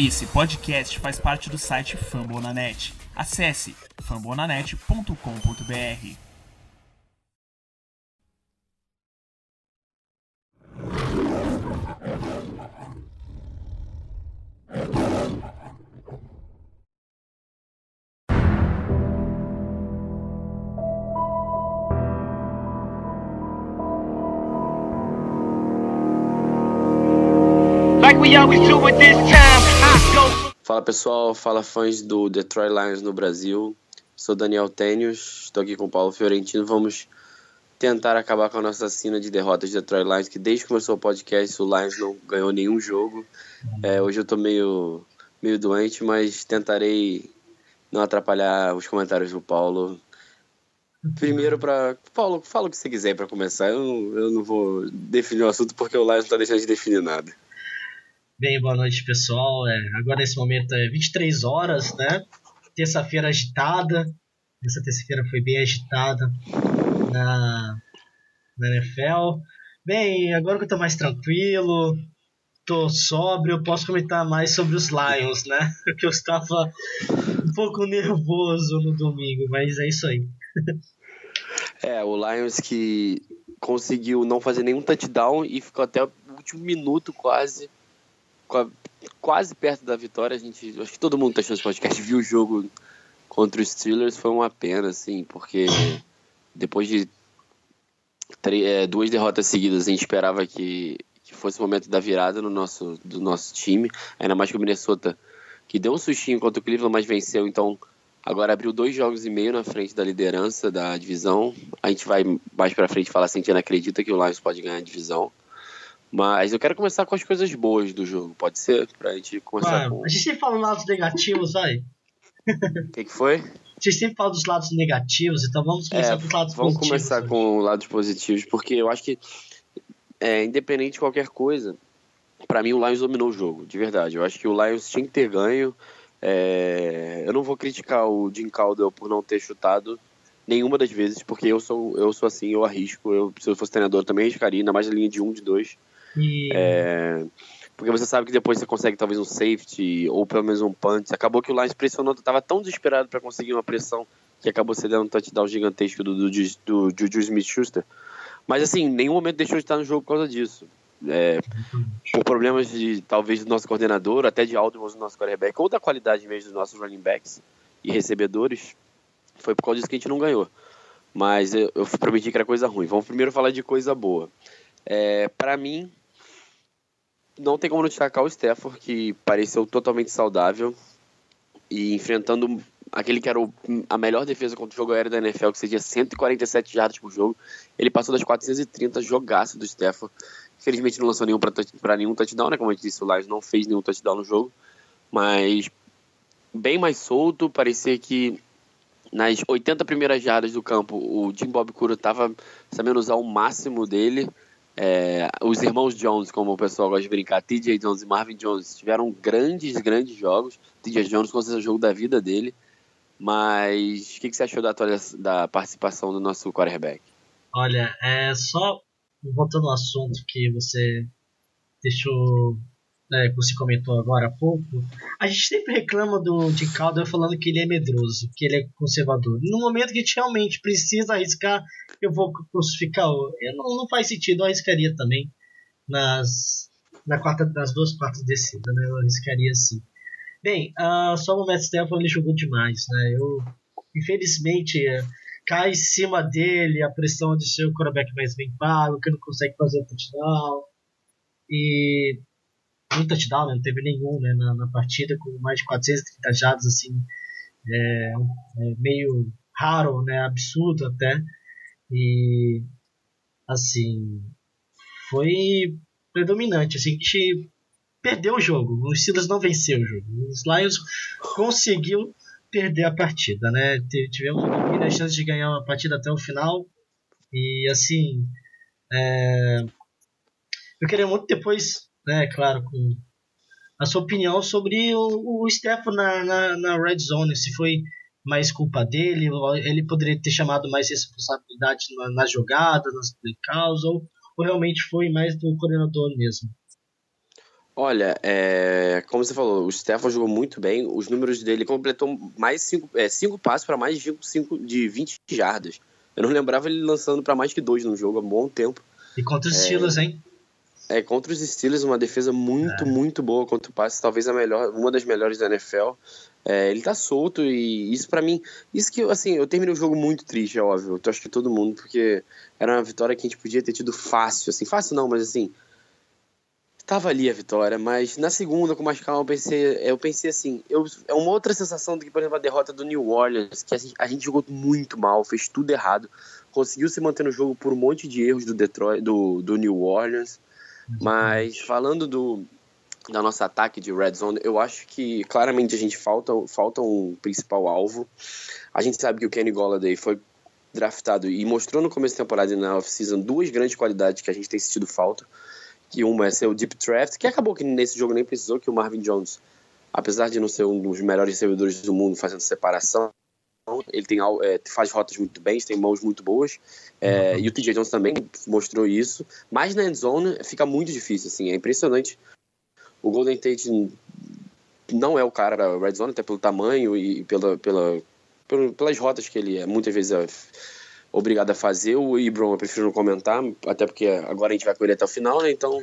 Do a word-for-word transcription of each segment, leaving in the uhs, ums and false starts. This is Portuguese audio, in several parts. Esse podcast faz parte do site Fambonanet. Acesse fambonanet ponto com ponto br. Fala pessoal, fala fãs do Detroit Lions no Brasil. Sou Daniel Tênios, estou aqui com o Paulo Fiorentino. Vamos tentar acabar com a nossa sina de derrotas do Detroit Lions, que desde que começou o podcast o Lions não ganhou nenhum jogo. É, hoje eu estou meio, meio doente, mas tentarei não atrapalhar os comentários do Paulo. Primeiro, para Paulo, fala o que você quiser para começar. Eu não, eu não vou definir o assunto porque o Lions não está deixando de definir nada. Bem, boa noite pessoal, é, agora nesse momento é vinte e três horas, né, terça-feira agitada, essa terça-feira foi bem agitada na, na N F L. Bem, agora que eu tô mais tranquilo, tô sóbrio, eu posso comentar mais sobre os Lions, né, porque eu estava um pouco nervoso no domingo, mas é isso aí. É, o Lions que conseguiu não fazer nenhum touchdown e ficou até o último minuto quase... quase perto da vitória. A gente, acho que todo mundo que tá achando esse podcast viu o jogo contra os Steelers, foi uma pena, assim, porque depois de três, é, duas derrotas seguidas, a gente esperava que, que fosse o momento da virada no nosso, do nosso time, ainda mais que o Minnesota, que deu um sustinho contra o Cleveland, mas venceu, então agora abriu dois jogos e meio na frente da liderança da divisão. A gente vai mais pra frente falar se a gente ainda acredita que o Lions pode ganhar a divisão. Mas eu quero começar com as coisas boas do jogo, pode ser? Pra gente começar ah, com... A gente sempre fala dos lados negativos, vai. O que, que foi? A gente sempre fala dos lados negativos, então vamos começar é, com os lados vamos positivos. Vamos começar hoje. Com lados positivos, porque eu acho que, é, independente de qualquer coisa, pra mim o Lions dominou o jogo, de verdade. Eu acho que o Lions tinha que ter ganho. É... Eu não vou criticar o Jim Caldwell por não ter chutado nenhuma das vezes, porque eu sou, eu sou assim, eu arrisco. Eu, se eu fosse treinador, eu também arriscaria, ainda mais na linha de um, de dois. E... É, porque você sabe que depois você consegue talvez um safety ou pelo menos um punt. Acabou que o Lions pressionou, estava tão desesperado para conseguir uma pressão que acabou cedendo um touchdown gigantesco do Juju Smith-Schuster. Mas assim, nenhum momento deixou de estar no jogo por causa disso, é, por problemas de talvez do nosso coordenador, até de áudio do nosso quarterback, ou da qualidade mesmo dos nossos running backs e recebedores. Foi por causa disso que a gente não ganhou. Mas eu, eu prometi que era coisa ruim. Vamos primeiro falar de coisa boa. É, para mim, não tem como não destacar o Stafford, que pareceu totalmente saudável e enfrentando aquele que era o, a melhor defesa contra o jogo aéreo da N F L, que seria cento e quarenta e sete jardas por jogo. Ele passou das quatrocentas e trinta, jogaço do Stafford. Infelizmente não lançou nenhum para nenhum touchdown, né? Como eu disse, o Lions não fez nenhum touchdown no jogo, mas bem mais solto. Parecia que nas oitenta primeiras jardas do campo o Jim Bob Cura estava sabendo usar o máximo dele. É, os irmãos Jones, como o pessoal gosta de brincar, T J Jones e Marvin Jones, tiveram grandes, grandes jogos. T J Jones com certeza o jogo da vida dele. Mas o que, que você achou da, da participação do nosso quarterback? Olha, é só voltando ao assunto que você deixou, né, que você comentou agora há pouco. A gente sempre reclama do de Calder falando que ele é medroso, que ele é conservador. No momento que a gente realmente precisa arriscar, eu vou crucificar o... Eu não, não faz sentido, eu arriscaria também nas, na quarta, nas duas quartas descidas, né? Eu arriscaria sim. Bem, uh, só o Matt Stafford, ele jogou demais, né? Eu, infelizmente, uh, cai em cima dele a pressão de ser o quarterback mais bem pago, que não consegue fazer o touchdown. E um touchdown, né? Não teve nenhum, né, na, na partida, com mais de quatrocentas e trinta jardas, assim, é, é meio raro, né? Absurdo até. E assim, foi predominante, assim, a gente perdeu o jogo, os Steelers não venceu o jogo, os Lions conseguiu perder a partida, né? Tivemos a chance de ganhar uma partida até o final. E assim, é... eu queria muito depois, né, claro, com a sua opinião sobre o, o Stafford na, na, na Red Zone, se foi mais culpa dele, ele poderia ter chamado mais responsabilidade na, na jogada, nas play calls, ou, ou realmente foi mais do coordenador mesmo? Olha, é, como você falou, o Stafford jogou muito bem. Os números dele completou mais cinco, é, cinco passos para mais de, cinco, de vinte jardas. Eu não lembrava ele lançando para mais que dois no jogo há um bom tempo. E contra os é, Steelers, hein? É, contra os Steelers, uma defesa muito, é. muito boa contra o passe. Talvez a melhor, uma das melhores da N F L. É, ele tá solto e isso pra mim... Isso que, assim, eu terminei o jogo muito triste, é óbvio. Eu acho que todo mundo, porque era uma vitória que a gente podia ter tido fácil, assim. Fácil não, mas assim... Tava ali a vitória, mas na segunda, com mais calma, eu pensei, eu pensei assim... Eu, é uma outra sensação do que, por exemplo, a derrota do New Orleans, que a gente, a gente jogou muito mal, fez tudo errado. Conseguiu se manter no jogo por um monte de erros do, Detroit, do, do New Orleans. Mas falando do... da nosso ataque de Red Zone, eu acho que claramente a gente falta, falta um principal alvo. A gente sabe que o Kenny Golladay foi draftado e mostrou no começo da temporada e na off-season duas grandes qualidades que a gente tem sentido falta, que uma é ser o deep draft, que acabou que nesse jogo nem precisou, que o Marvin Jones, apesar de não ser um dos melhores recebedores do mundo fazendo separação, ele tem, é, faz rotas muito bem, tem mãos muito boas, é, uhum. E o T J Jones também mostrou isso, mas na end zone fica muito difícil, assim, é impressionante. O Golden Tate não é o cara da Red Zone, até pelo tamanho e pela, pela, pelas rotas que ele é muitas vezes é obrigado a fazer. O Ebron eu prefiro não comentar, até porque agora a gente vai com ele até o final, né? Então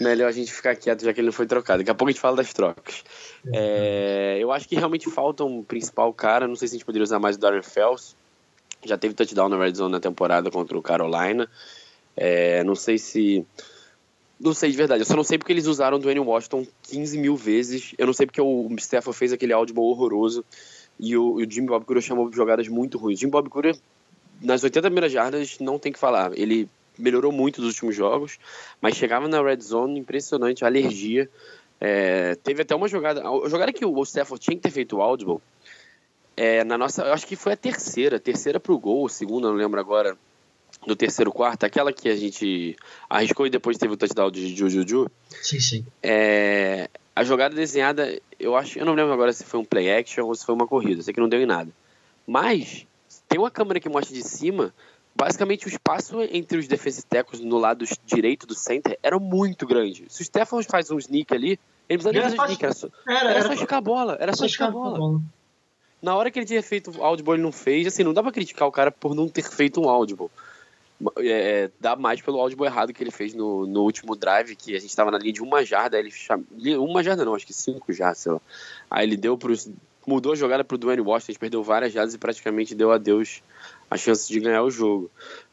melhor a gente ficar quieto, já que ele não foi trocado. Daqui a pouco a gente fala das trocas. É, eu acho que realmente falta um principal cara, não sei se a gente poderia usar mais o Darren Fells. Já teve touchdown na Red Zone na temporada contra o Carolina. É, não sei se... Não sei de verdade, eu só não sei porque eles usaram o Dwayne Washington quinze mil vezes. Eu não sei porque o Stafford fez aquele áudio horroroso e o, e o Jim Bob Cura chamou jogadas muito ruins. Jim Bob Cura, nas oitenta primeiras jardas, não tem que falar. Ele melhorou muito dos últimos jogos, mas chegava na Red Zone, impressionante, alergia. É, teve até uma jogada, a jogada que o Stafford tinha que ter feito o audible, é, na nossa, eu acho que foi a terceira, terceira pro gol, segunda, não lembro agora, do terceiro quarto, aquela que a gente arriscou e depois teve o touchdown de Juju. Sim, sim. É, a jogada desenhada, eu acho, eu não lembro agora se foi um play action ou se foi uma corrida, sei que não deu em nada. Mas tem uma câmera que mostra de cima, basicamente o espaço entre os defensive tackles no lado direito do center era muito grande. Se o Stephens faz um sneak ali, ele não precisa nem fazer um sneak, era só, era, era só era, esticar a bola, era só esticar a bola. bola. Na hora que ele tinha feito o audible, ele não fez, assim, não dá pra criticar o cara por não ter feito um audible. É, dá mais pelo áudio errado que ele fez no, no último drive, que a gente tava na linha de uma jarda, aí ele cham... uma jarda não, acho que cinco jardas, sei lá. Aí ele deu pros... mudou a jogada pro Dwayne Washington, a gente perdeu várias jardas e praticamente deu a Deus a chance de ganhar o jogo.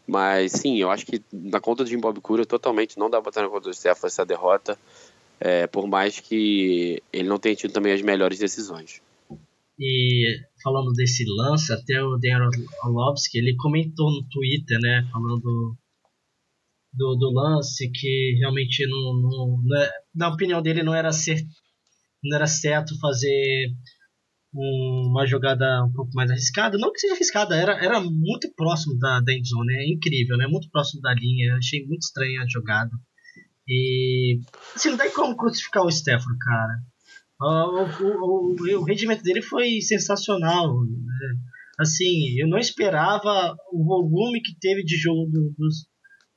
Mas sim, eu acho que na conta do Jim Bob Cura totalmente não dá pra botar na conta do Stafford essa derrota, é, por mais que ele não tenha tido também as melhores decisões. E falando desse lance, até o Dan Orlovsky, ele comentou no Twitter, né, falando do, do lance, que realmente, não, não, na opinião dele, não era, ser, não era certo fazer uma jogada um pouco mais arriscada. Não que seja arriscada, era, era muito próximo da, da endzone, é incrível, né, muito próximo da linha, achei muito estranha a jogada. E assim, não tem como crucificar o Stafford, cara. O, o, o, o rendimento dele foi sensacional, né? Assim, eu não esperava o volume que teve de jogo dos,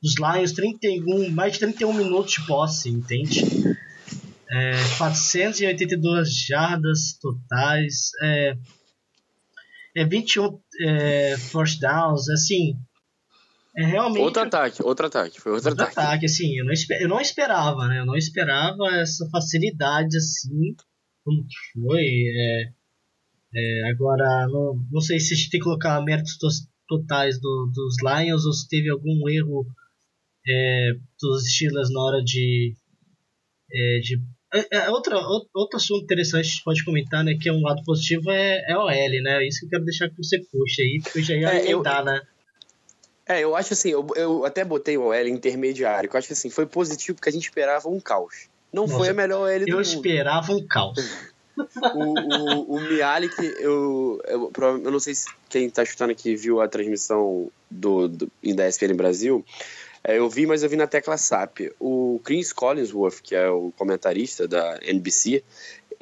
dos Lions, trinta e um, mais de trinta e um minutos de posse, entende? É, quatrocentas e oitenta e duas jardas totais, é, é vinte e um é, first downs, assim, é realmente... Outro ataque, outro ataque, foi outro, outro ataque. ataque assim, eu, não esper, eu não esperava, né? Eu não esperava essa facilidade, assim... Como que foi? É, é, agora, não, não sei se a gente tem que colocar méritos tos, totais do, dos Lions ou se teve algum erro é, dos Steelers na hora de... É, de é, outra, outro, outro assunto interessante que a gente pode comentar, né, que é um lado positivo, é, é o L, né? Isso que eu quero deixar que você puxe aí, porque eu já ia é, tentar, eu... né? É, eu acho assim, eu, eu até botei o O L intermediário, que eu acho que assim, foi positivo porque a gente esperava um caos. Não Nossa, foi a melhor O L do mundo. Eu esperava um caos. o o, o Mialik, eu, eu, eu não sei se quem tá escutando aqui viu a transmissão do, do, da E S P N Brasil, é, eu vi, mas eu vi na tecla S A P. O Chris Collinsworth, que é o comentarista da N B C,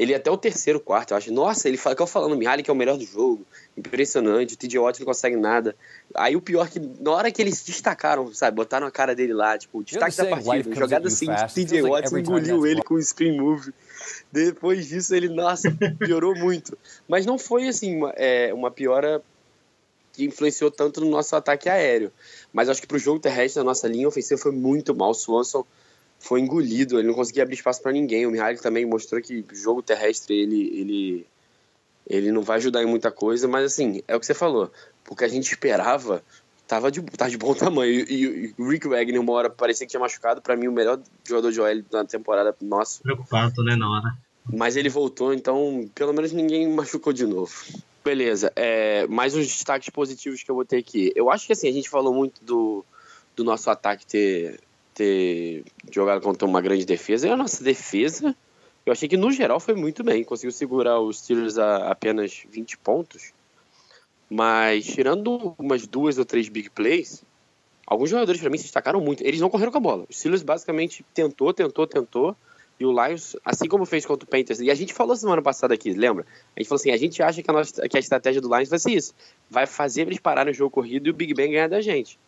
ele é até o terceiro, quarto, eu acho. Nossa, ele fica falando, Mihaly que é o melhor do jogo, impressionante, o T J Watt não consegue nada. Aí o pior é que na hora que eles destacaram, sabe, botaram a cara dele lá, tipo, o destaque da partida, uma jogada assim, T J Watt engoliu ele com o spin move. Depois disso ele, nossa, piorou muito. Mas não foi assim, uma, é, uma piora que influenciou tanto no nosso ataque aéreo. Mas acho que pro jogo terrestre, a nossa linha ofensiva foi muito mal. O Swanson foi engolido, ele não conseguia abrir espaço para ninguém. O Mihaly também mostrou que o jogo terrestre ele, ele, ele não vai ajudar em muita coisa, mas assim, é o que você falou. O que a gente esperava tava de, tava de bom tamanho. E o Rick Wagner, uma hora, parecia que tinha machucado. Para mim, o melhor jogador de O L da temporada, nosso. Preocupado, né, na hora. Mas ele voltou, então pelo menos ninguém machucou de novo. Beleza, é, mais uns destaques positivos que eu botei aqui. Eu acho que assim, a gente falou muito do, do nosso ataque ter, ter jogado contra uma grande defesa. E a nossa defesa, eu achei que no geral foi muito bem. Conseguiu segurar os Steelers a apenas vinte pontos. Mas tirando umas duas ou três big plays, alguns jogadores pra mim se destacaram muito. Eles não correram com a bola. O Steelers basicamente tentou, tentou, tentou. E o Lions, assim como fez contra o Panthers, e a gente falou semana passada aqui, lembra? A gente falou assim, a gente acha que a, nossa, que a estratégia do Lions vai ser isso, vai fazer eles pararem o jogo corrido e o Big Ben ganhar da gente.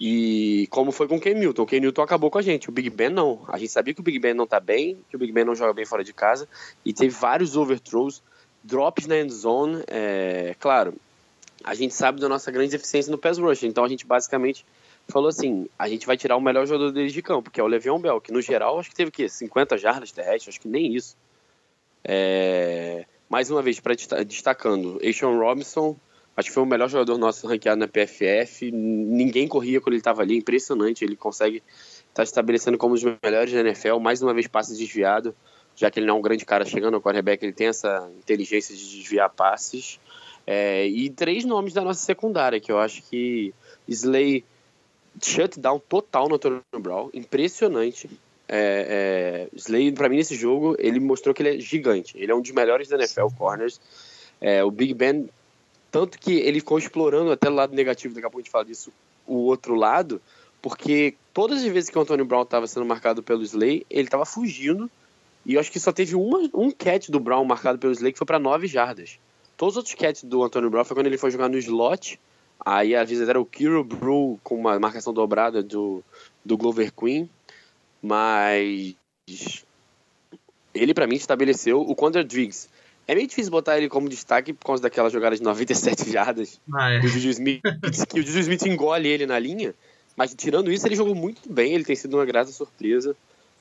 E como foi com o Ken Newton, o Ken Newton acabou com a gente, o Big Ben não. A gente sabia que o Big Ben não tá bem, que o Big Ben não joga bem fora de casa, e teve vários overthrows, drops na end zone, é, claro, a gente sabe da nossa grande eficiência no pass rush, então a gente basicamente... falou assim, a gente vai tirar o melhor jogador deles de campo, que é o Le'Veon Bell, que no geral acho que teve o quê? cinquenta jardas terrestres, acho que nem isso. É... Mais uma vez, pra dest- destacando, A'Shawn Robinson, acho que foi o melhor jogador nosso ranqueado na P F F, ninguém corria quando ele estava ali, impressionante, ele consegue estar tá estabelecendo como um dos melhores da N F L, mais uma vez passe desviado, já que ele não é um grande cara chegando ao quarterback, ele tem essa inteligência de desviar passes. É... E três nomes da nossa secundária, que eu acho que Slay... shutdown total no Antonio Brown, impressionante. É, é, Slay, pra mim, nesse jogo, ele mostrou que ele é gigante. Ele é um dos melhores da N F L corners. É, o Big Ben, tanto que ele ficou explorando até o lado negativo, daqui a pouco a gente fala disso, o outro lado, porque todas as vezes que o Antonio Brown estava sendo marcado pelo Slay, ele estava fugindo, e eu acho que só teve uma, um catch do Brown marcado pelo Slay, que foi para nove jardas. Todos os outros catches do Antonio Brown foi quando ele foi jogar no slot. Aí, às vezes, era o Kiro Brew com uma marcação dobrada do, do Glover Queen. Mas ele, pra mim, estabeleceu o Quandre Diggs. É meio difícil botar ele como destaque por causa daquela jogada de noventa e sete jardas ah, é. do Juju Smith, que o Juju Smith engole ele na linha. Mas, tirando isso, ele jogou muito bem. Ele tem sido uma grata surpresa.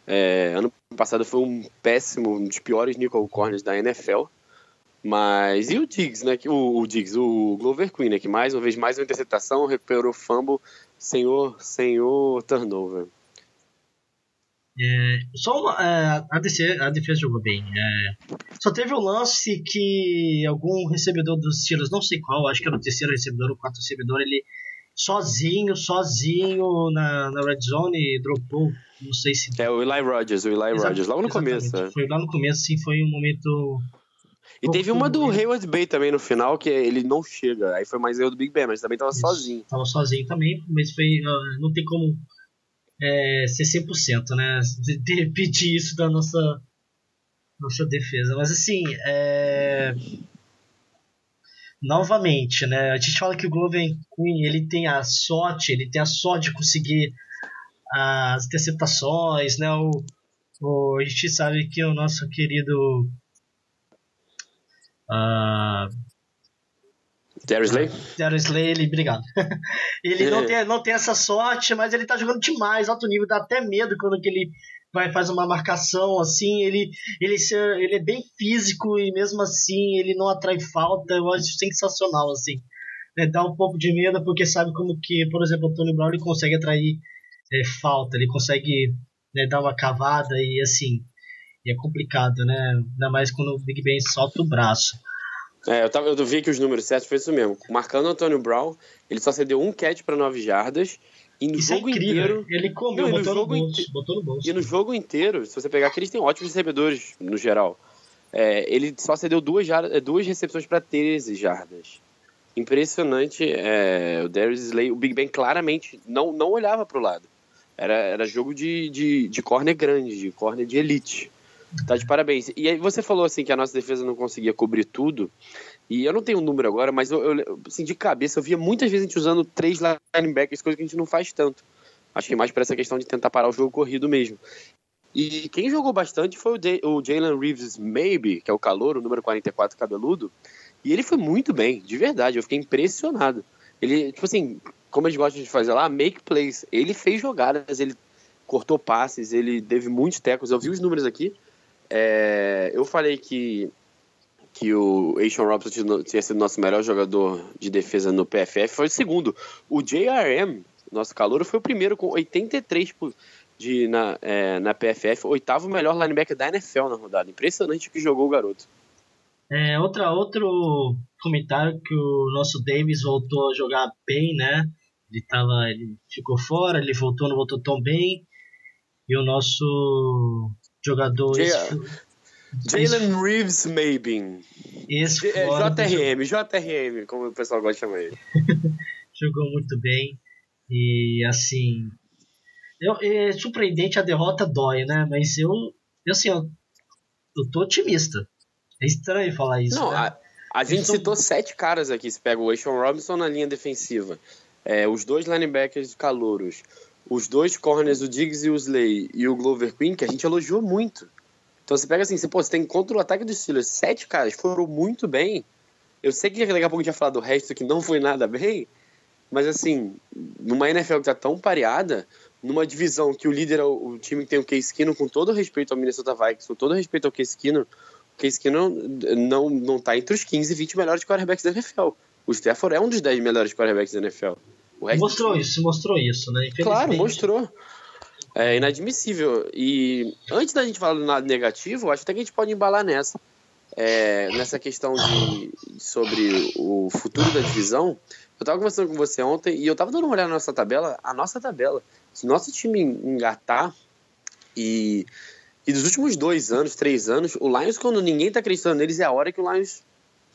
É, ano passado foi um péssimo, um dos piores nickel corners da N F L. Mas, e o Diggs, né, que, o, o Diggs, o Glover Queen, né, que mais uma vez, mais uma interceptação, recuperou o fumble, senhor, senhor turnover. É, só uma, é, a, defesa, a defesa jogou bem. É, só teve o lance que algum recebedor dos Steelers, não sei qual, acho que era o terceiro recebedor, o quarto recebedor, ele sozinho, sozinho na, na red zone e dropou, não sei se... É, o Eli Rodgers, o Eli Rodgers, logo no começo. É. Foi lá no começo, sim, foi um momento... E teve uma do Hayward Bay também no final, que ele não chega. Aí foi mais erro do Big Ben, mas também tava Isso. sozinho. Tava sozinho também, mas foi, não tem como é, ser cem por cento, né? De, de repetir isso da nossa, nossa defesa. Mas assim, é... novamente, né? A gente fala que o Glover Queen, ele tem a sorte, ele tem a sorte de conseguir as interceptações, né? O, o, a gente sabe que o nosso querido... Uh... Darius Slay? Darius Slay, ele, obrigado. ele não tem, não tem essa sorte, mas ele tá jogando demais, alto nível, dá até medo quando que ele vai, faz uma marcação assim, ele, ele, ele é bem físico e mesmo assim ele não atrai falta, eu acho sensacional assim, né? Dá um pouco de medo porque sabe como que, por exemplo, o Antonio Brown ele consegue atrair é, falta, ele consegue, né, dar uma cavada e assim... E é complicado, né? Ainda mais quando o Big Ben solta o braço. É, eu, tava, eu vi que os números certos foi isso mesmo. Marcando o Antonio Brown, ele só cedeu um catch para nove jardas. E no isso jogo é incrível, inteiro... Ele comeu, não, botou, no jogo no bolso, inte... botou no bolso. E no jogo inteiro, se você pegar que eles têm ótimos recebedores, no geral. É, ele só cedeu duas, jardas, duas recepções para treze jardas. Impressionante. É, o Darius Slay, o Big Ben claramente não, não olhava para o lado. Era, era jogo de, de, de corner grande, de corner de elite. Tá de parabéns. E aí você falou assim que a nossa defesa não conseguia cobrir tudo, e eu não tenho um número agora, mas eu, eu assim, de cabeça, eu via muitas vezes a gente usando três linebackers, coisa que a gente não faz tanto. Acho que mais para essa questão de tentar parar o jogo corrido mesmo. E quem jogou bastante foi o Jaylen Reeves-Maybin, que é o calouro, número quarenta e quatro, cabeludo. E ele foi muito bem, de verdade, eu fiquei impressionado. Ele, tipo assim, como eles gostam de fazer lá, make plays. Ele fez jogadas, ele cortou passes, ele teve muitos tecos. Eu vi os números aqui. É, eu falei que, que o A'Shawn Robinson tinha sido nosso melhor jogador de defesa no P F F, foi o segundo. O J R M, nosso calouro, foi o primeiro com oitenta e três de, na, é, na P F F, oitavo melhor linebacker da N F L na rodada. Impressionante o que jogou o garoto. É, outra, outro comentário que o nosso Davis voltou a jogar bem, né? Ele, tava, ele ficou fora, ele voltou, não voltou tão bem. E o nosso jogador... Jaylen Reeves-Maybin. J R M, J R M, como o pessoal gosta de chamar ele. Jogou muito bem. E, assim... Eu, é surpreendente, a derrota dói, né? Mas eu, eu assim, eu, eu tô otimista. É estranho falar isso. Não, né? a, a gente tô... citou sete caras aqui. Se pega o A'Shawn Robinson na linha defensiva, é, os dois linebackers calouros, os dois corners, o Diggs e o Slay, e o Glover Queen, que a gente elogiou muito. Então você pega assim, você, pô, você tem contra o ataque dos Steelers sete caras, foram muito bem. Eu sei que daqui a pouco a gente vai falar do resto que não foi nada bem, mas assim, numa N F L que tá tão pareada, numa divisão que o líder é o, o time que tem o Case Keenum, com todo respeito ao Minnesota Vikings, com todo respeito ao Case Keenum, Case Keenum não, não tá entre os quinze, vinte melhores quarterbacks da N F L. O Stafford é um dos dez melhores quarterbacks da N F L. O mostrou time... isso, mostrou isso, né? Claro, mostrou. É inadmissível. E antes da gente falar do lado negativo, acho até que a gente pode embalar nessa. É, nessa questão de, sobre o futuro da divisão. Eu tava conversando com você ontem e eu tava dando uma olhada na nossa tabela. A nossa tabela, se nosso time engatar e... E dos últimos dois anos, três anos, o Lions, quando ninguém tá acreditando neles, é a hora que o Lions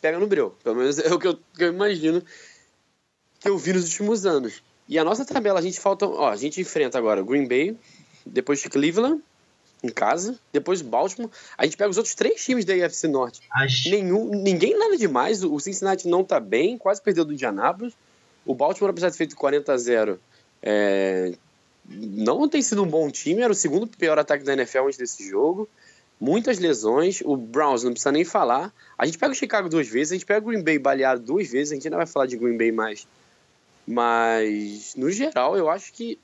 pega no breu. Pelo menos é o que eu, que eu imagino que eu vi nos últimos anos. E a nossa tabela, a gente falta... Ó, a gente enfrenta agora o Green Bay, depois Cleveland, em casa, depois Baltimore. A gente pega os outros três times da A F C Norte. Nenhum, ninguém nada demais. O Cincinnati não tá bem, quase perdeu do Indianapolis. O Baltimore, apesar de feito quarenta a zero, é... não tem sido um bom time, era o segundo pior ataque da N F L antes desse jogo, muitas lesões, o Browns não precisa nem falar, a gente pega o Chicago duas vezes, a gente pega o Green Bay baleado duas vezes, a gente ainda vai falar de Green Bay mais, mas no geral eu acho que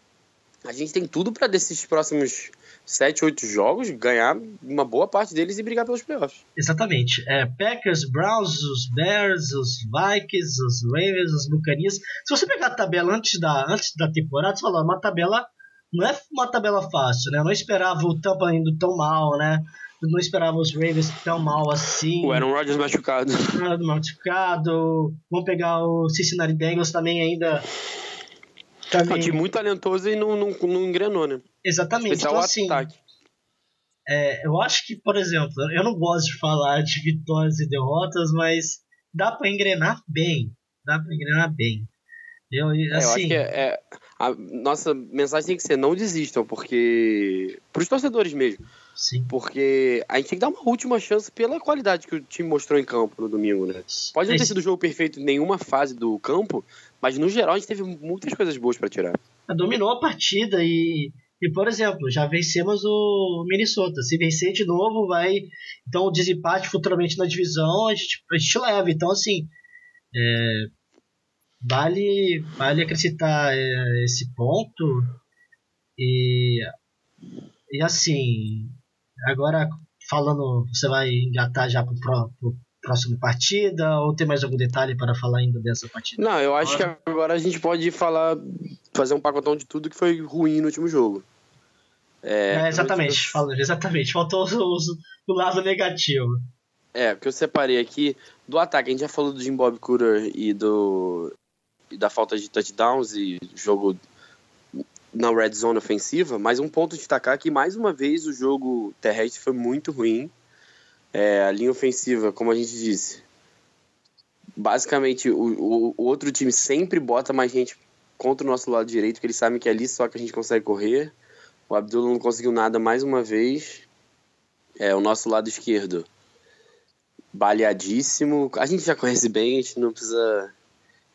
a gente tem tudo para desses próximos sete, oito jogos ganhar uma boa parte deles e brigar pelos playoffs. Exatamente, é, Packers, Browns, os Bears, os Vikings, os Ravens, os Buccaneers. Se você pegar a tabela antes da, antes da temporada, você fala, uma tabela não é uma tabela fácil, né? Eu não esperava o Tampa indo tão mal, né? Eu não esperava os Ravens tão mal assim. O Aaron Rodgers machucado. Aaron machucado. Vamos pegar o Cincinnati Bengals também ainda. Também... É um time muito talentoso e não, não, não engrenou, né? Exatamente. Especial então, assim, ataque. É, eu acho que, por exemplo, eu não gosto de falar de vitórias e derrotas, mas dá pra engrenar bem. Dá pra engrenar bem. Eu, assim, é, eu acho que é, é, a nossa mensagem tem que ser, não desistam, porque... Pros torcedores mesmo. Sim. Porque a gente tem que dar uma última chance pela qualidade que o time mostrou em campo no domingo, né? Pode não ter sido o jogo perfeito em nenhuma fase do campo, mas no geral a gente teve muitas coisas boas pra tirar. Dominou a partida e, e por exemplo, já vencemos o Minnesota. Se vencer de novo, vai... Então, o desempate futuramente na divisão, a gente, a gente leva. Então, assim, é, vale, vale acrescentar é, esse ponto. E, e, assim, agora, falando, você vai engatar já pro próprio... próxima partida, ou tem mais algum detalhe para falar ainda dessa partida? Não, eu acho que agora a gente pode falar, fazer um pacotão de tudo que foi ruim no último jogo. É, é, exatamente, falando, exatamente, faltou os, os, o lado negativo. É, porque eu separei aqui do ataque, a gente já falou do Jim Bob Cura e do e da falta de touchdowns e jogo na red zone ofensiva, mas um ponto de destacar que mais uma vez o jogo terrestre foi muito ruim. É, a linha ofensiva, como a gente disse, basicamente o, o, o outro time sempre bota mais gente contra o nosso lado direito, porque eles sabem que é ali só que a gente consegue correr. O Abdullah não conseguiu nada mais uma vez. É, o nosso lado esquerdo, baleadíssimo. A gente já conhece bem, a gente não precisa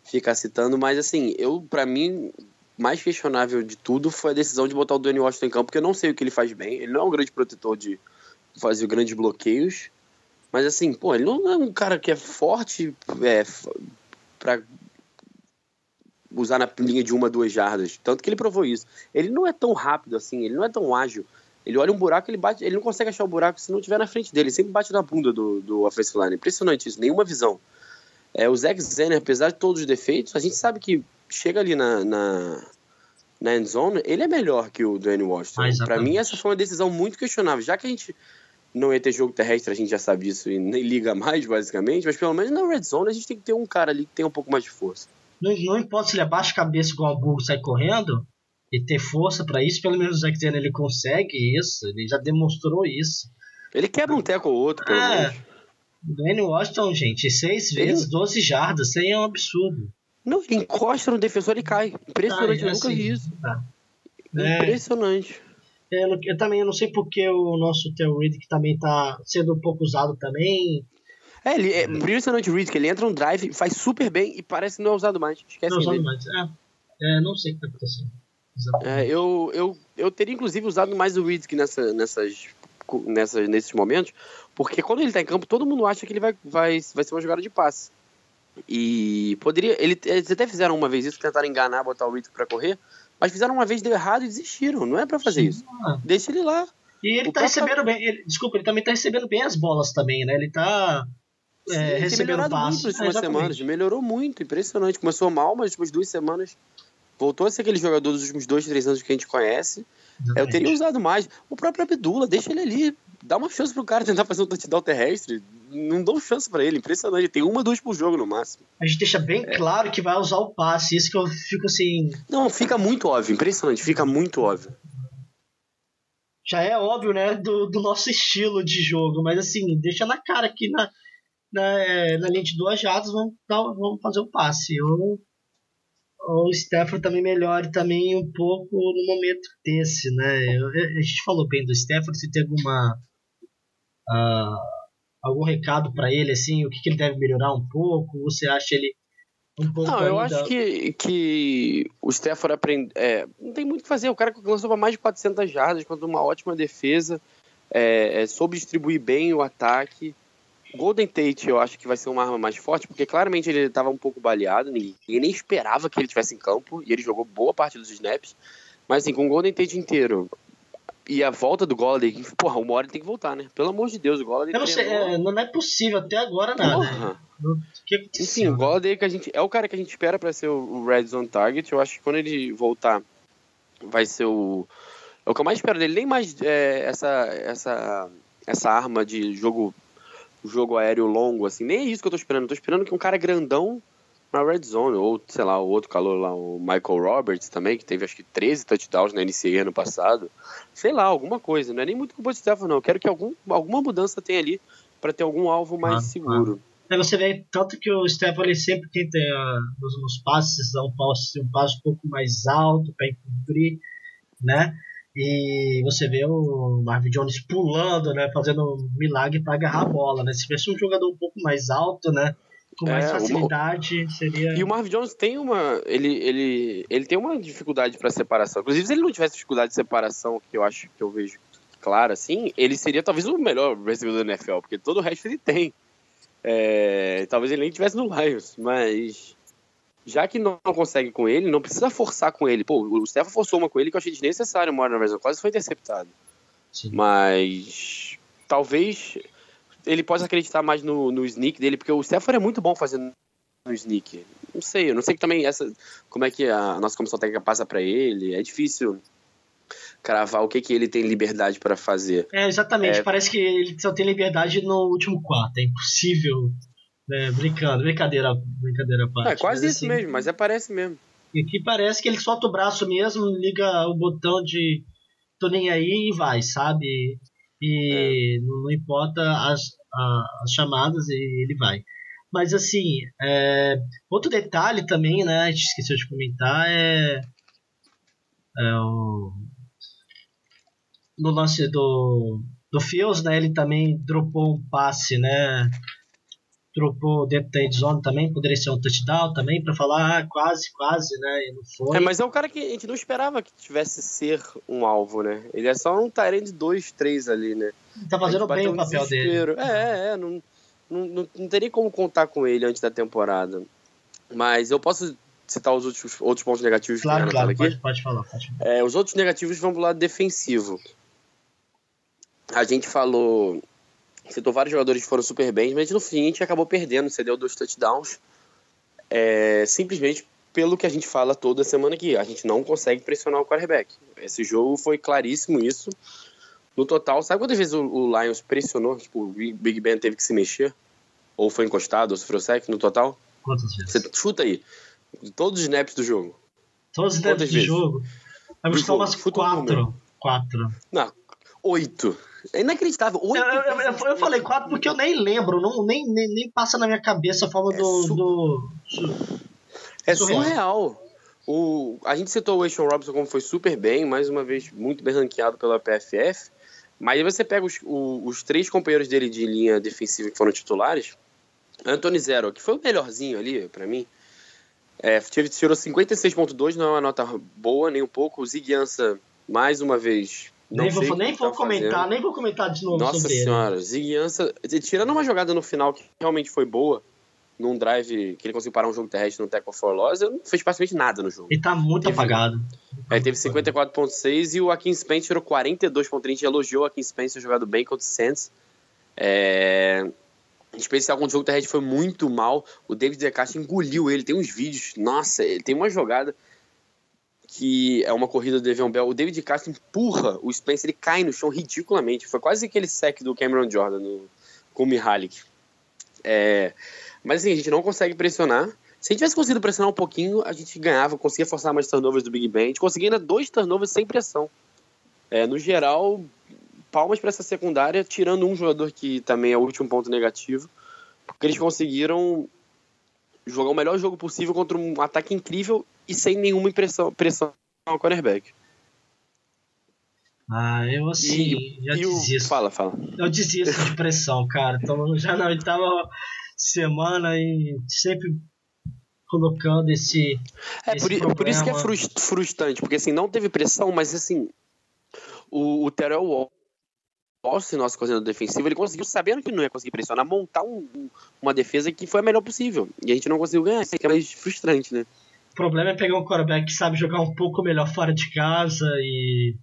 ficar citando, mas assim, eu, pra mim, mais questionável de tudo foi a decisão de botar o Dwayne Washington em campo, porque eu não sei o que ele faz bem. Ele não é um grande protetor de fazer grandes bloqueios, mas assim, pô, ele não é um cara que é forte é, pra usar na linha de uma, duas jardas, tanto que ele provou isso. Ele não é tão rápido assim, ele não é tão ágil. Ele olha um buraco, ele bate, ele não consegue achar o buraco se não tiver na frente dele, ele sempre bate na bunda do, do offensive line. Impressionante isso, nenhuma visão. É, o Zach Zenner, apesar de todos os defeitos, a gente sabe que chega ali na, na, na end zone, ele é melhor que o Dwayne Washington. Ah, pra mim essa foi uma decisão muito questionável, já que a gente não ia ter jogo terrestre, a gente já sabe disso e nem liga mais basicamente, mas pelo menos na red zone a gente tem que ter um cara ali que tem um pouco mais de força. Não, não importa se ele abaixa a cabeça igual o burro, sai correndo e ter força pra isso, pelo menos o Zach Zenner ele consegue isso, ele já demonstrou isso. Ele quebra um teco ou outro, pelo é, menos. O Dwayne Washington, gente, seis ele... vezes doze jardas, isso aí é um absurdo. Não, ele encosta no defensor e cai. Impressionante, ah, é assim, eu nunca vi isso. Tá. Impressionante. É, eu, eu também eu não sei porque o nosso Theo Riddick que também tá sendo um pouco usado também. É, ele, é impressionante o Riddick, que ele entra um drive, faz super bem e parece que não é usado mais. Esquece não é usado mais, é, é. Não sei o que tá acontecendo. É, eu, eu, eu teria inclusive usado mais o Riddick nessa, nessas, nessas, nesses momentos, porque quando ele tá em campo, todo mundo acha que ele vai, vai, vai ser uma jogada de passe. E poderia. Ele, eles até fizeram uma vez isso, tentaram enganar, botar o Riddick pra correr, mas fizeram uma vez, deu errado e desistiram. Não é pra fazer Sim. isso. Deixa ele lá. E ele o tá recebendo tá... bem. Ele, desculpa, ele também tá recebendo bem as bolas também, né? Ele tá. É, Sim, ele recebendo tem passos muito nas últimas é, semanas. Melhorou muito, impressionante. Começou mal, mas nas últimas duas semanas. Voltou a ser aquele jogador dos últimos dois, três anos que a gente conhece. Exatamente. Eu teria usado mais. O próprio Abdullah, deixa ele ali. Dá uma chance pro cara tentar fazer um touchdown terrestre. Não dão chance pra ele. Impressionante. Ele tem uma, duas por jogo no máximo. A gente deixa bem é. claro que vai usar o passe. Isso que eu fico assim... Não, fica muito óbvio. Impressionante. Fica muito óbvio. Já é óbvio, né? Do, do nosso estilo de jogo. Mas assim, deixa na cara aqui na, na, na linha de duas jadas. Vamos, vamos fazer o passe. Eu... o Stafford também melhore também um pouco no momento desse, né? Eu, a gente falou bem do Stafford, se tem alguma uh, algum recado para ele, assim, o que, que ele deve melhorar um pouco, você acha ele um pouco... Não, eu ainda... acho que, que o Stafford aprende, é, não tem muito o que fazer, o cara lançou para mais de quatrocentas jardas, contra uma ótima defesa, é, é, soube distribuir bem o ataque. Golden Tate eu acho que vai ser uma arma mais forte, porque claramente ele estava um pouco baleado, ninguém nem esperava que ele estivesse em campo, e ele jogou boa parte dos snaps, mas assim, com o Golden Tate inteiro e a volta do Golladay, porra, uma hora ele tem que voltar, né? Pelo amor de Deus, o Golladay... Eu não sei, é, não é possível até agora nada. O que aconteceu? Enfim, o Golladay que a gente, é o cara que a gente espera para ser o Red Zone Target, eu acho que quando ele voltar vai ser o... É o que eu mais espero dele, nem mais é, essa, essa, essa arma de jogo... jogo aéreo longo, assim, nem é isso que eu tô esperando. Eu tô esperando que um cara grandão na red zone, ou, sei lá, o outro calor lá, o Michael Roberts também, que teve acho que treze touchdowns na N C A A ano passado. Sei lá, alguma coisa. Não é nem muito culpa de Stafford, não. Eu quero que algum, alguma mudança tenha ali pra ter algum alvo mais ah, seguro. Ah. Aí você vê, tanto que o Stafford ele sempre tenta uh, nos, nos passes, dá um passo, um passo um pouco mais alto pra encobrir, né? E você vê o Marvin Jones pulando, né, fazendo um milagre para agarrar a bola, né? Se fosse um jogador um pouco mais alto, né, com mais é, facilidade, uma... seria... E o Marvin Jones tem uma... Ele, ele, ele tem uma dificuldade para separação. Inclusive, se ele não tivesse dificuldade de separação, que eu acho que eu vejo claro, assim, ele seria talvez o melhor recebedor da N F L, porque todo o resto ele tem. É, talvez ele nem tivesse no Lions, mas... Já que não consegue com ele, não precisa forçar com ele. Pô, o Stafford forçou uma com ele que eu achei desnecessário. Uma hora na versão quase foi interceptado. Sim. Mas talvez ele possa acreditar mais no, no sneak dele, porque o Stafford é muito bom fazendo no sneak. Não sei, eu não sei que também essa, como é que a nossa comissão técnica passa pra ele. É difícil cravar o que, que ele tem liberdade pra fazer. É, exatamente. É... Parece que ele só tem liberdade no último quarto. É impossível... É, brincando, brincadeira, brincadeira à parte. É quase isso assim, mesmo, mas é, parece mesmo. E aqui parece que ele solta o braço mesmo, liga o botão de tô nem aí e vai, sabe? E é. não, não importa as, a, as chamadas e ele vai. Mas assim, é, outro detalhe também, né? A gente esqueceu de comentar, é, é o, no lance do do Fields, né? Ele também dropou um passe, né? Dropou dentro da endzone também, poderia ser um touchdown também, para falar ah, quase, quase, né? E não foi. É, mas é um cara que a gente não esperava que tivesse ser um alvo, né? Ele é só um tight end de dois, três ali, né? Ele tá fazendo bem o papel desespero. Dele. É, é, não, não, não teria como contar com ele antes da temporada. Mas eu posso citar os outros, outros pontos negativos. Claro, que claro, aqui. Pode, pode falar. Pode falar. É, os outros negativos vão pro lado defensivo. A gente falou... Citou vários jogadores que foram super bem, mas no fim a gente acabou perdendo, cedeu dois touchdowns, é, simplesmente pelo que a gente fala toda semana aqui, a gente não consegue pressionar o quarterback. Esse jogo foi claríssimo isso. No total, sabe quantas vezes o, o Lions pressionou? Tipo, o Big Ben teve que se mexer? Ou foi encostado, ou sofreu sec no total? Quantas vezes? Você chuta aí. Todos os snaps do jogo. Todos os snaps do jogo? Vai buscar umas quatro. Quatro. Não, oito. É inacreditável. Eu, eu, eu, eu falei quatro porque eu nem lembro, não, nem, nem, nem passa na minha cabeça a forma é do, su... do. É surreal. surreal. O, a gente citou o A'Shawn Robinson como foi super bem, mais uma vez muito bem ranqueado pela P F F. Mas aí você pega os, o, os três companheiros dele de linha defensiva que foram titulares: Anthony Zero, que foi o melhorzinho ali pra mim. É, tirou cinquenta e seis vírgula dois, não é uma nota boa nem um pouco. O Ziguiança, mais uma vez. Não nem vou, nem vou tá comentar, fazendo. nem vou comentar de novo Nossa sobre senhora, ele. Ziguiança, tirando uma jogada no final que realmente foi boa, num drive que ele conseguiu parar um jogo terrestre no tackle for loss, ele não fez praticamente nada no jogo. Ele tá muito teve, apagado. É, teve cinquenta e quatro vírgula seis e o Akin Spence tirou quarenta e dois vírgula três. A gente elogiou o Akin Spence jogado bem contra o Saints. É... Em especial contra o jogo terrestre foi muito mal. O David De Castro engoliu ele. Tem uns vídeos. Nossa, ele tem uma jogada... que é uma corrida do Le'Veon Bell, o David Castro empurra o Spence, ele cai no chão ridiculamente, foi quase aquele sack do Cameron Jordan no, com o Mihalik. É, mas assim, a gente não consegue pressionar, se a gente tivesse conseguido pressionar um pouquinho, a gente ganhava, conseguia forçar mais turnovers do Big Ben, a gente conseguia ainda dois turnovers sem pressão. É, no geral, palmas para essa secundária, tirando um jogador que também é o último ponto negativo, porque eles conseguiram jogar o melhor jogo possível contra um ataque incrível e sem nenhuma impressão, pressão ao cornerback. Ah, eu assim, e, eu e desisto. O... Fala, fala. Eu desisto de pressão, cara. Estamos já na oitava semana e sempre colocando esse É, esse por, por isso que é frustrante, porque assim, não teve pressão, mas assim, o, o Terrell Wall, o nosso coordenador defensivo, ele conseguiu, sabendo que não ia conseguir pressionar, montar um, uma defesa que foi a melhor possível. E a gente não conseguiu ganhar, isso é mais frustrante, né? O problema é pegar um quarterback que sabe jogar um pouco melhor fora de casa e...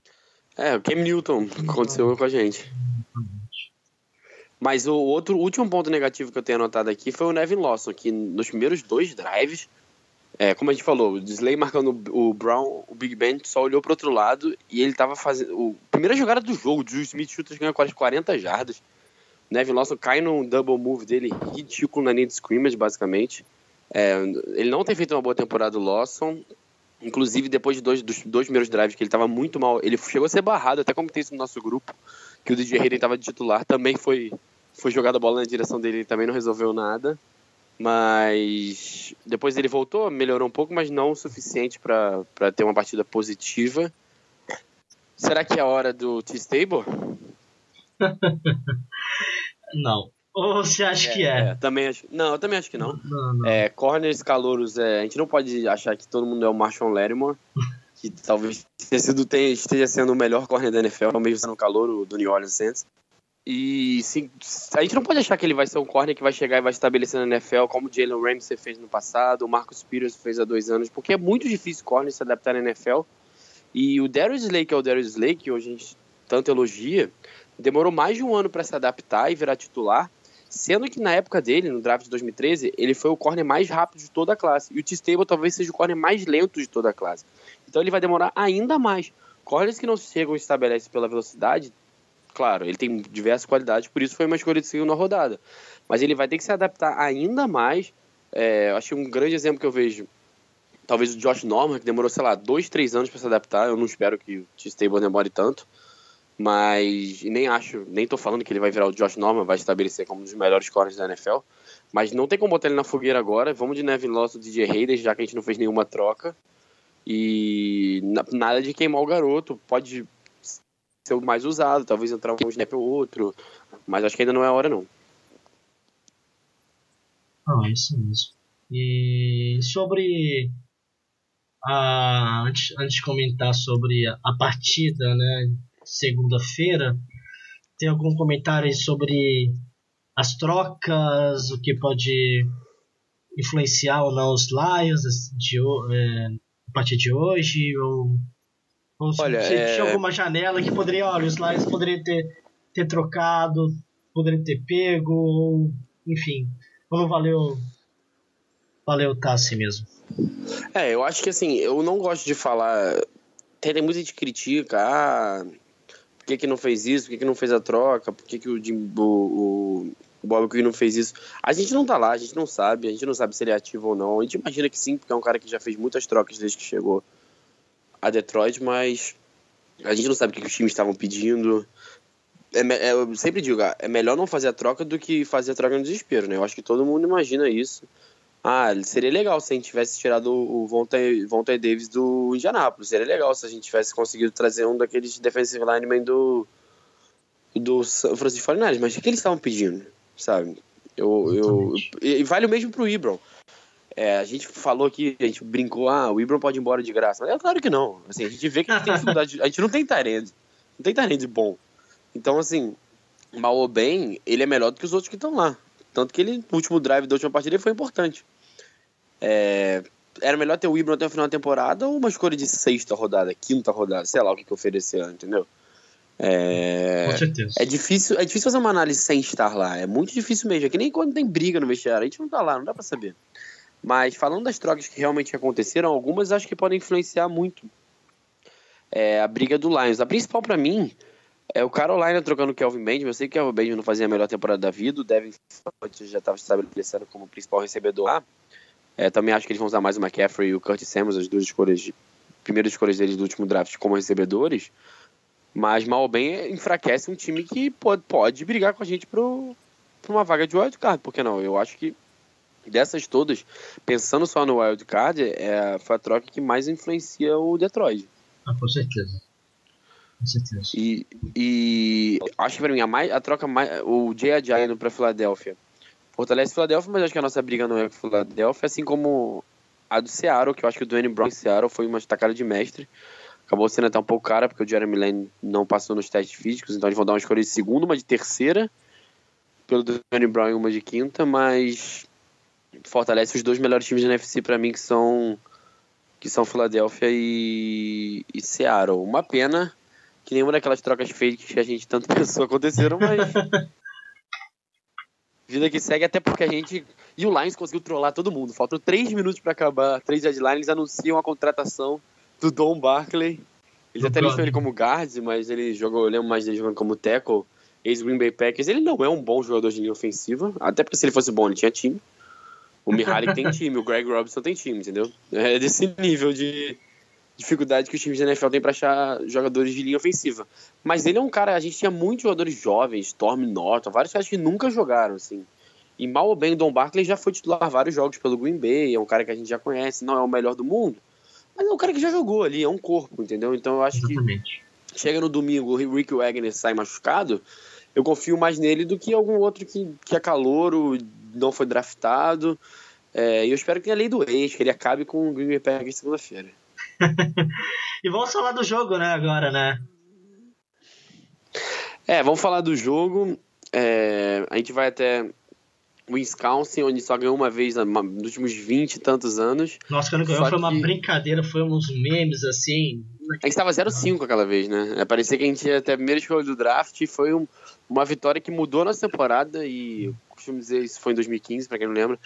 É, o Cam Newton aconteceu com a gente. Mas o outro último ponto negativo que eu tenho anotado aqui foi o Nevin Lawson, que nos primeiros dois drives, é, como a gente falou, o Slay marcando o Brown, o Big Ben só olhou pro outro lado e ele tava fazendo... A primeira jogada do jogo, o Juju Smith-Schuster ganhou quase quarenta jardas. O Nevin Lawson cai num double move dele ridículo na linha de scrimmage, basicamente. É, ele não tem feito uma boa temporada, o Lawson. Inclusive, depois de dois, dos dois primeiros drives, que ele estava muito mal, ele chegou a ser barrado, até comentei isso no nosso grupo, que o D J Hayden estava de titular, também foi, foi jogada a bola na direção dele, ele também não resolveu nada. Mas depois ele voltou, melhorou um pouco, mas não o suficiente para ter uma partida positiva. Será que é a hora do T-Stable? Não. Ou você acha é, que é? é também acho, não, eu também acho que não. não, não. É, corners, calouros, é, a gente não pode achar que todo mundo é o Marshawn Lattimore, que talvez esteja sendo o melhor corner da N F L, mesmo sendo o calouro do New Orleans Saints. E sim, a gente não pode achar que ele vai ser um corner que vai chegar e vai estabelecer na N F L, como o Jaylen Ramsey fez no passado, o Marcus Peters fez há dois anos, porque é muito difícil o corner se adaptar na N F L. E o Darius Slay, que é o Darius Slay, que hoje a gente tanto elogia, demorou mais de um ano para se adaptar e virar titular, sendo que na época dele, no draft de dois mil e treze, ele foi o corner mais rápido de toda a classe, e o T-Stable talvez seja o corner mais lento de toda a classe. Então ele vai demorar ainda mais. Corners que não chegam e estabelecem pela velocidade, claro, ele tem diversas qualidades, por isso foi uma escolha de segunda rodada. Mas ele vai ter que se adaptar ainda mais. É, acho que um grande exemplo que eu vejo, talvez o Josh Norman, que demorou, sei lá, dois, três anos para se adaptar. Eu não espero que o T-Stable demore tanto. Mas nem acho, nem tô falando que ele vai virar o Josh Norman, vai estabelecer como um dos melhores corners da N F L, mas não tem como botar ele na fogueira agora. Vamos de Nevin Lawson, D J Hayden, já que a gente não fez nenhuma troca, e nada de queimar o garoto. Pode ser o mais usado, talvez entrar um snap ou outro, mas acho que ainda não é a hora não. Ah, é isso mesmo. E sobre a, antes, antes de comentar sobre a, a partida, né, segunda-feira, tem algum comentário aí sobre as trocas, o que pode influenciar ou não os Lions de, é, a partir de hoje, ou, ou se olha, você é... tinha alguma janela que poderia, olha, os Lions poderiam ter, ter trocado, poderiam ter pego, ou enfim, não valeu, valeu tá assim mesmo. É, eu acho que assim, eu não gosto de falar, tem muita gente que critica, ah, por que que não fez isso, por que que não fez a troca, por que que o, Jim, o, o Bob Queen não fez isso. A gente não tá lá, a gente não sabe, a gente não sabe se ele é ativo ou não, a gente imagina que sim, porque é um cara que já fez muitas trocas desde que chegou a Detroit, mas a gente não sabe o que, que os times estavam pedindo. É, eu sempre digo, é melhor não fazer a troca do que fazer a troca no desespero, né? Eu acho que todo mundo imagina isso. Ah, seria legal se a gente tivesse tirado o Vontae Davis do Indianapolis. Seria legal se a gente tivesse conseguido trazer um daqueles defensive linemen do, do San Francisco forty-niners. Mas o que eles estavam pedindo, sabe? Eu, eu, e vale o mesmo pro Ebron. É, a gente falou aqui, a gente brincou, ah, o Ebron pode ir embora de graça. Mas é claro que não. Assim, a gente vê que a gente tem dificuldade. A gente não tem talento. Não tem talento bom. Então, assim, mal ou bem, ele é melhor do que os outros que estão lá. Tanto que ele, no último drive da última partida, ele foi importante. É, era melhor ter o Ebron até o final da temporada ou uma escolha de sexta rodada, quinta rodada, sei lá o que, que oferecer, entendeu? É, com certeza. É difícil, é difícil fazer uma análise sem estar lá. É muito difícil mesmo. É que nem quando tem briga no vestiário. A gente não tá lá, não dá pra saber. Mas falando das trocas que realmente aconteceram, algumas acho que podem influenciar muito. É, a briga do Lions. A principal pra mim... É o Carolina trocando o Kelvin Benjamin. Eu sei que o Kelvin Benjamin não fazia a melhor temporada da vida. O Devin já estava estabelecendo como principal recebedor lá. É, também acho que eles vão usar mais o McCaffrey e o Curtis Samuels, as duas escolhas, de, primeiras escolhas deles do último draft, como recebedores. Mas, mal ou bem, enfraquece um time que pode, pode brigar com a gente para uma vaga de wildcard. Por que não? Eu acho que dessas todas, pensando só no wildcard, é, foi a troca que mais influencia o Detroit. Ah, com certeza. E, e acho que pra mim a, mais, a troca mais, o Jay Ajayi indo pra Filadélfia fortalece a Filadélfia, mas acho que a nossa briga não é com a Filadélfia, assim como a do Seattle, que eu acho que o Dwayne Brown em Seattle foi uma estacada de mestre, acabou sendo até um pouco cara, porque o Jeremy Lane não passou nos testes físicos, então eles vão dar uma escolha de segunda, uma de terceira pelo Dwayne Brown e uma de quinta, mas fortalece os dois melhores times da N F C pra mim, que são que são Filadélfia e, e Seattle. Uma pena que nenhuma daquelas trocas fakes que a gente tanto pensou aconteceram, mas... Vida que segue, até porque a gente... E o Lions conseguiu trollar todo mundo. Faltam três minutos pra acabar. Três deadlines, eles anunciam a contratação do Dom Barkley. Eles até listam ele como guard, mas ele jogou... Eu lembro mais dele jogando como tackle. Ex-Green Bay Packers. Ele não é um bom jogador de linha ofensiva. Até porque se ele fosse bom, ele tinha time. O Mihalik tem time. O Greg Robinson tem time, entendeu? É desse nível de... dificuldade que os times da N F L têm para achar jogadores de linha ofensiva. Mas ele é um cara, a gente tinha muitos jogadores jovens, Storm Norton, vários caras que nunca jogaram, assim. E mal ou bem, o Dom Barkley já foi titular vários jogos pelo Green Bay, é um cara que a gente já conhece, não é o melhor do mundo, mas é um cara que já jogou ali, é um corpo, entendeu? Então eu acho Exatamente. que chega no domingo, o Rick Wagner sai machucado, eu confio mais nele do que algum outro que, que é calouro, não foi draftado, é, e eu espero que tenha lei do ex, que ele acabe com o Green Bay Packers segunda-feira. E vamos falar do jogo, né, agora, né? É, vamos falar do jogo. É, a gente vai até Wisconsin, onde só ganhou uma vez nos últimos vinte e tantos anos. Nossa, quando ganhou foi uma que... brincadeira, foi uns memes, assim... A gente tava zero a cinco aquela vez, né? É, parecia que a gente ia até a primeira escolha do draft e foi um, uma vitória que mudou a nossa temporada e eu costumo dizer, isso foi em dois mil e quinze, pra quem não lembra,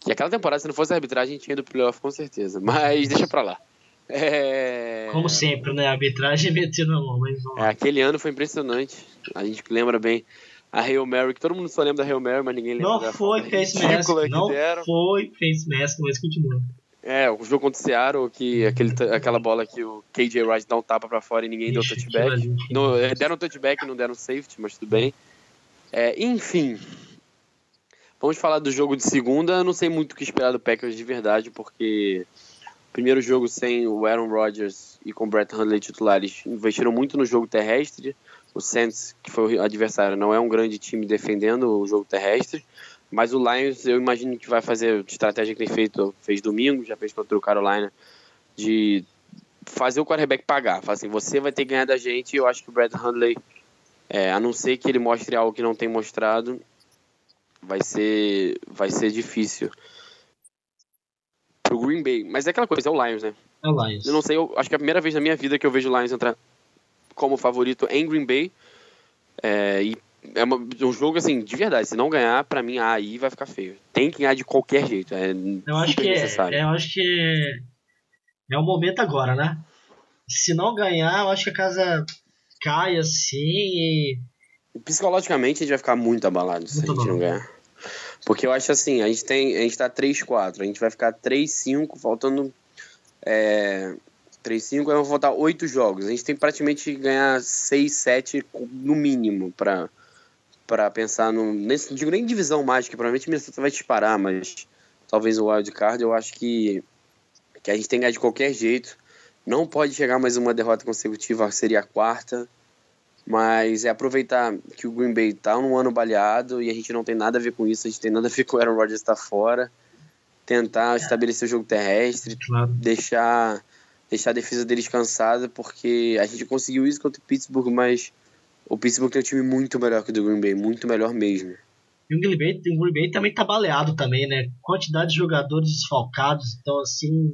que aquela temporada, se não fosse a arbitragem, a gente ia ido pro playoff com certeza. Mas deixa pra lá. É... Como sempre, né? A arbitragem meteu na mão, mas não... é, aquele ano foi impressionante. A gente lembra bem a Hail Mary, que todo mundo só lembra da Hail Mary, mas ninguém lembra. Não da foi face mask, não foi face mask, mas continua. É, o jogo contra o Seattle, que aquele, aquela bola que o K J Wright dá um tapa pra fora e ninguém Ixi, deu touchback. No, deram touchback, não deram safety, mas tudo bem. É, enfim, vamos falar do jogo de segunda. Eu não sei muito o que esperar do Packers de verdade, porque... Primeiro jogo sem o Aaron Rodgers e com o Brett Hundley titulares, investiram muito no jogo terrestre. O Saints, que foi o adversário, não é um grande time defendendo o jogo terrestre, mas o Lions, eu imagino que vai fazer a estratégia que tem feito, fez domingo, já fez contra o Carolina, de fazer o quarterback pagar. Fala assim, você vai ter que ganhar da gente, e eu acho que o Brett Hundley, é, a não ser que ele mostre algo que não tem mostrado, vai ser, vai ser difícil pro Green Bay. Mas é aquela coisa, é o Lions, né? É o Lions. Eu não sei, eu acho que é a primeira vez na minha vida que eu vejo o Lions entrar como favorito em Green Bay. É, e é uma, um jogo, assim, de verdade, se não ganhar, pra mim, aí vai ficar feio. Tem que ganhar de qualquer jeito, é eu acho que necessário. É, eu acho que é o momento agora, né? Se não ganhar, eu acho que a casa cai, assim, e... Psicologicamente, a gente vai ficar muito abalado muito se a gente bom. não ganhar. Porque eu acho assim, a gente tem, a gente tá três a quatro, a gente vai ficar três a cinco, faltando... É, três a cinco, vão faltar oito jogos. A gente tem que praticamente ganhar seis, sete no mínimo pra, pra pensar no... Nesse, não digo nem divisão mais, que provavelmente o Minnesota vai disparar, mas talvez o wildcard, eu acho que, que a gente tem que ganhar de qualquer jeito. Não pode chegar mais uma derrota consecutiva, seria a quarta, mas é aproveitar que o Green Bay tá num ano baleado e a gente não tem nada a ver com isso, a gente tem nada a ver com o Aaron Rodgers estar fora, tentar estabelecer o jogo terrestre, claro. deixar... deixar a defesa deles cansada, porque a gente conseguiu isso contra o Pittsburgh, mas o Pittsburgh tem um time muito melhor que o do Green Bay, muito melhor mesmo. E o Green Bay, o Green Bay também tá baleado também, né? Quantidade de jogadores desfalcados, então assim,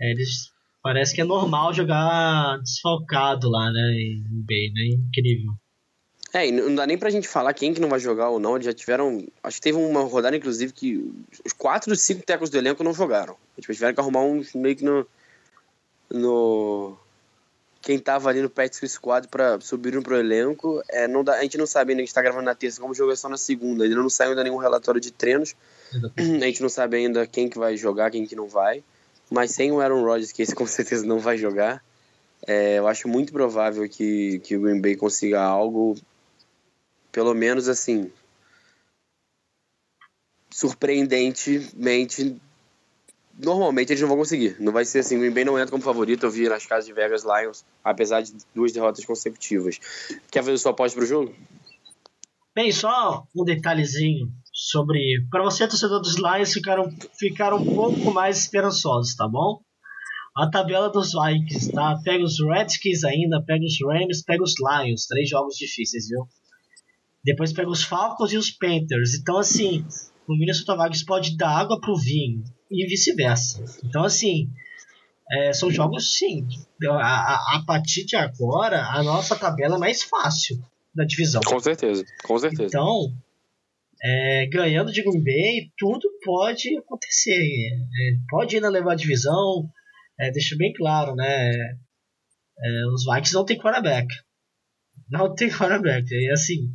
é, eles, parece que é normal jogar desfalcado lá, né? Em Green Bay, né? Incrível. É, e não dá nem pra gente falar quem que não vai jogar ou não, eles já tiveram, acho que teve uma rodada inclusive que os quatro dos cinco tecos do elenco não jogaram, eles tiveram que arrumar um meio que no... no quem tava ali no practice squad para subir pro elenco. É, não dá, a gente não sabe ainda, a gente tá gravando na terça, como o jogo é só na segunda, ainda não saiu ainda nenhum relatório de treinos, a gente não sabe ainda quem que vai jogar, quem que não vai, mas sem o Aaron Rodgers, que esse com certeza não vai jogar, é, eu acho muito provável que, que o Green Bay consiga algo, pelo menos assim, surpreendentemente. Normalmente eles não vão conseguir, não vai ser assim, o Green Bay não entra como favorito, eu vi nas casas de Vegas Lions, apesar de duas derrotas consecutivas. Quer fazer sua aposta pro jogo? Bem, só um detalhezinho sobre, para você, torcedor dos Lions, ficaram, ficaram um pouco mais esperançosos, tá bom? A tabela dos Vikings, tá? Pega os Redskins ainda, pega os Rams, pega os Lions, três jogos difíceis, viu? Depois pega os Falcons e os Panthers, então assim, o Minnesota Vikings pode dar água pro vinho, e vice-versa. Então, assim, é, são jogos, sim. A, a, a partir de agora, a nossa tabela é mais fácil da divisão. Com certeza, com certeza. Então, é, ganhando de Green Bay, tudo pode acontecer. É, pode ainda levar a divisão. É, deixa bem claro, né? É, os Vikings não tem quarterback. Não tem quarterback. É assim...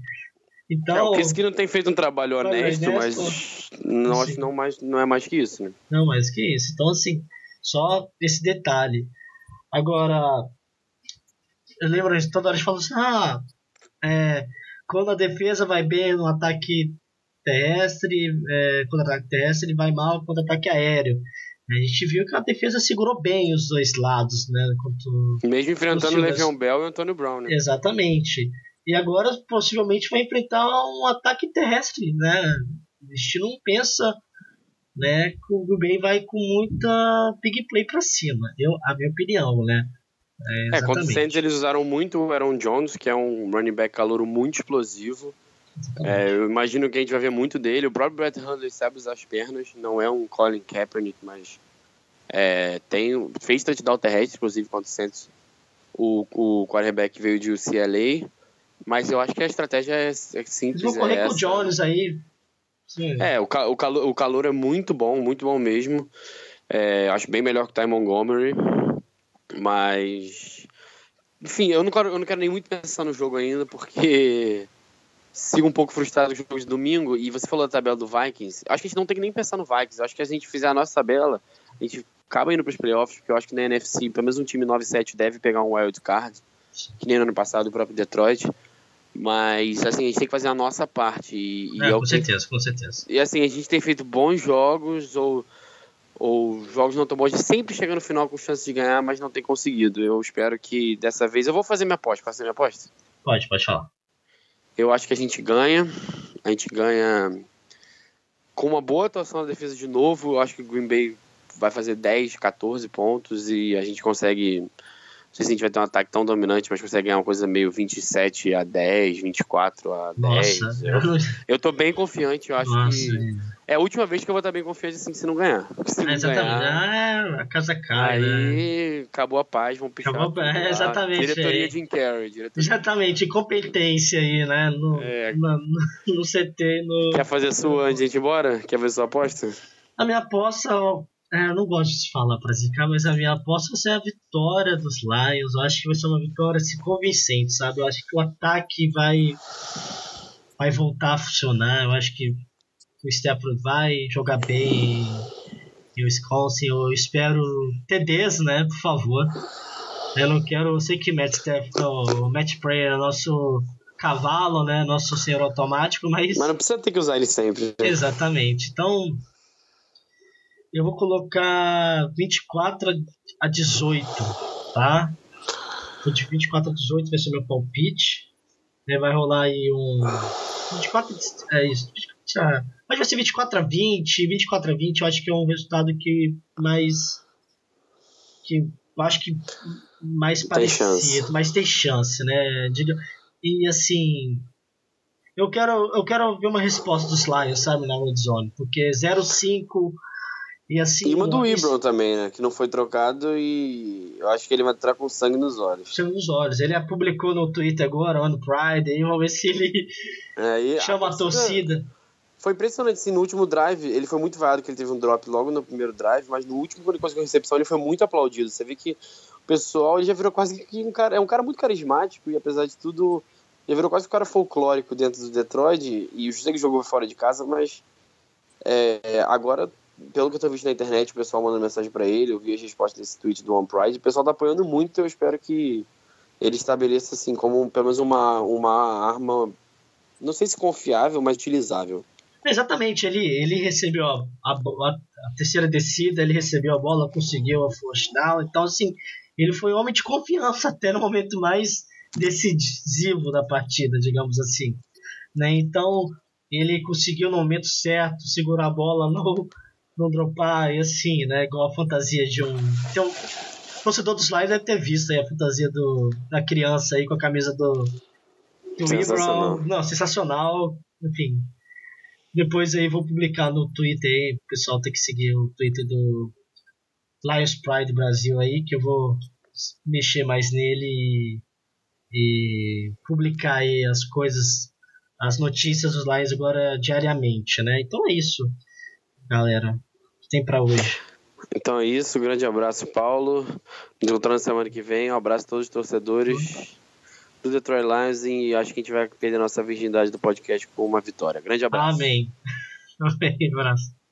Então, é, o Case Keenum tem feito um trabalho honesto, honesto mas não, acho, não, mais, não é mais que isso, né? Não, mais que isso. Então, assim, só esse detalhe. Agora, eu lembro de toda hora de falar assim, ah, é, quando a defesa vai bem no ataque terrestre, é, quando o ataque terrestre vai mal, quando o ataque aéreo. A gente viu que a defesa segurou bem os dois lados, né? Quanto, mesmo enfrentando o Le'Veon Bell e o Antonio Brown, né? Exatamente. E agora, possivelmente, vai enfrentar um ataque terrestre, né? A gente não pensa, né, que o Green Bay vai com muita big play pra cima, eu, a minha opinião, né? É, é contra o Saints eles usaram muito o Aaron Jones, que é um running back calouro muito explosivo. É, eu imagino que a gente vai ver muito dele. O próprio Brett Hundley sabe usar as pernas, não é um Colin Kaepernick, mas é, tem, fez touchdown terrestre, inclusive, contra o Saints. O, o quarterback veio de U C L A, mas eu acho que a estratégia é simples. Eles vão correr é com o Jones aí. Sim. É, o, cal- o, calor, o calor é muito bom, muito bom mesmo. É, acho bem melhor que o Ty Montgomery. Mas... Enfim, eu não, quero, eu não quero nem muito pensar no jogo ainda, porque sigo um pouco frustrado com o jogo de domingo. E você falou da tabela do Vikings. Acho que a gente não tem que nem pensar no Vikings. Acho que se a gente fizer a nossa tabela, a gente acaba indo para os playoffs, porque eu acho que na N F C, pelo menos um time nove a sete deve pegar um wild card, que nem no ano passado o próprio Detroit. Mas, assim, a gente tem que fazer a nossa parte. E, é, e com certeza, que... com certeza. E, assim, a gente tem feito bons jogos, ou, ou jogos não tão bons, sempre chega no final com chance de ganhar, mas não tem conseguido. Eu espero que dessa vez... Eu vou fazer minha aposta. Posso fazer minha aposta? Pode, pode falar. Eu acho que a gente ganha. A gente ganha com uma boa atuação na defesa de novo. Eu acho que o Green Bay vai fazer dez, catorze pontos e a gente consegue... Não sei se a gente vai ter um ataque tão dominante, mas consegue ganhar uma coisa meio vinte e sete a dez, vinte e quatro a dez. Nossa. Eu, eu tô bem confiante, eu acho. Nossa, que... É a última vez que eu vou estar bem confiante assim, se não ganhar. Se não é, exatamente. Ganhar, ah, a casa cai. Aí, né? Acabou a paz, vão pichar. Acabou, é, exatamente. Diretoria Jim Carrey. Diretoria. Exatamente, incompetência aí, né? No, é. na, no, no C T. No, Quer fazer a sua no... antes de ir embora? Quer ver sua aposta? A minha aposta, é, eu não gosto de falar pra zicar, mas a minha aposta vai ser a vitória dos Lions. Eu acho que vai ser uma vitória assim, convincente, sabe? Eu acho que o ataque vai, vai voltar a funcionar. Eu acho que o Stafford vai jogar bem em Wisconsin. Eu espero T Ds, né? Por favor. Eu não quero... Eu sei que Matt Stafford, o Matt Prayer é nosso cavalo, né? Nosso senhor automático, mas... Mas não precisa ter que usar ele sempre. Exatamente. Então, eu vou colocar vinte e quatro a dezoito, tá? De vinte e quatro a dezoito vai ser meu palpite. Vai rolar aí um... vinte e quatro... É isso. Mas vai ser vinte e quatro a vinte, vinte e quatro a vinte, eu acho que é um resultado que mais, que eu acho que mais parecido, mas tem chance, né? E assim, eu quero, eu quero ver uma resposta dos Lions, sabe, na Red Zone, porque zero cinco e assim... E uma do Ebron também, né, que não foi trocado e eu acho que ele vai entrar com sangue nos olhos. Sangue nos olhos. Ele publicou no Twitter agora, on Friday, vamos ver se ele é, chama a torcida... torcida. Foi impressionante, assim, no último drive, ele foi muito vaiado, que ele teve um drop logo no primeiro drive, mas no último, quando ele conseguiu a recepção, ele foi muito aplaudido. Você vê que o pessoal, ele já virou quase que um cara, é um cara muito carismático, e apesar de tudo, já virou quase um cara folclórico dentro do Detroit, e eu sei que jogou fora de casa, mas é, agora, pelo que eu tô vendo na internet, o pessoal mandando mensagem pra ele, eu vi as respostas desse tweet do One Pride, o pessoal tá apoiando muito, eu espero que ele estabeleça, assim, como pelo menos uma, uma arma, não sei se confiável, mas utilizável. Exatamente, ele, ele recebeu a, a, a terceira descida, ele recebeu a bola, conseguiu a first down, então assim, ele foi um homem de confiança até no momento mais decisivo da partida, digamos assim, né? Então ele conseguiu no momento certo segurar a bola, não, não dropar, e assim, né, igual a fantasia de um... Então, o torcedor dos Lions deve ter visto aí a fantasia do, da criança aí com a camisa do, do sensacional. Ebron, não, sensacional, enfim. Depois aí vou publicar no Twitter aí, o pessoal tem que seguir o Twitter do Lions Pride Brasil aí, que eu vou mexer mais nele e, e publicar aí as coisas, as notícias dos Lions agora diariamente, né? Então é isso, galera, tem pra hoje. Então é isso, grande abraço, Paulo, nos encontramos semana que vem, um abraço a todos os torcedores do Detroit Lions, e acho que a gente vai perder nossa virgindade do podcast com uma vitória. Grande abraço. Amém. Amém, abraço.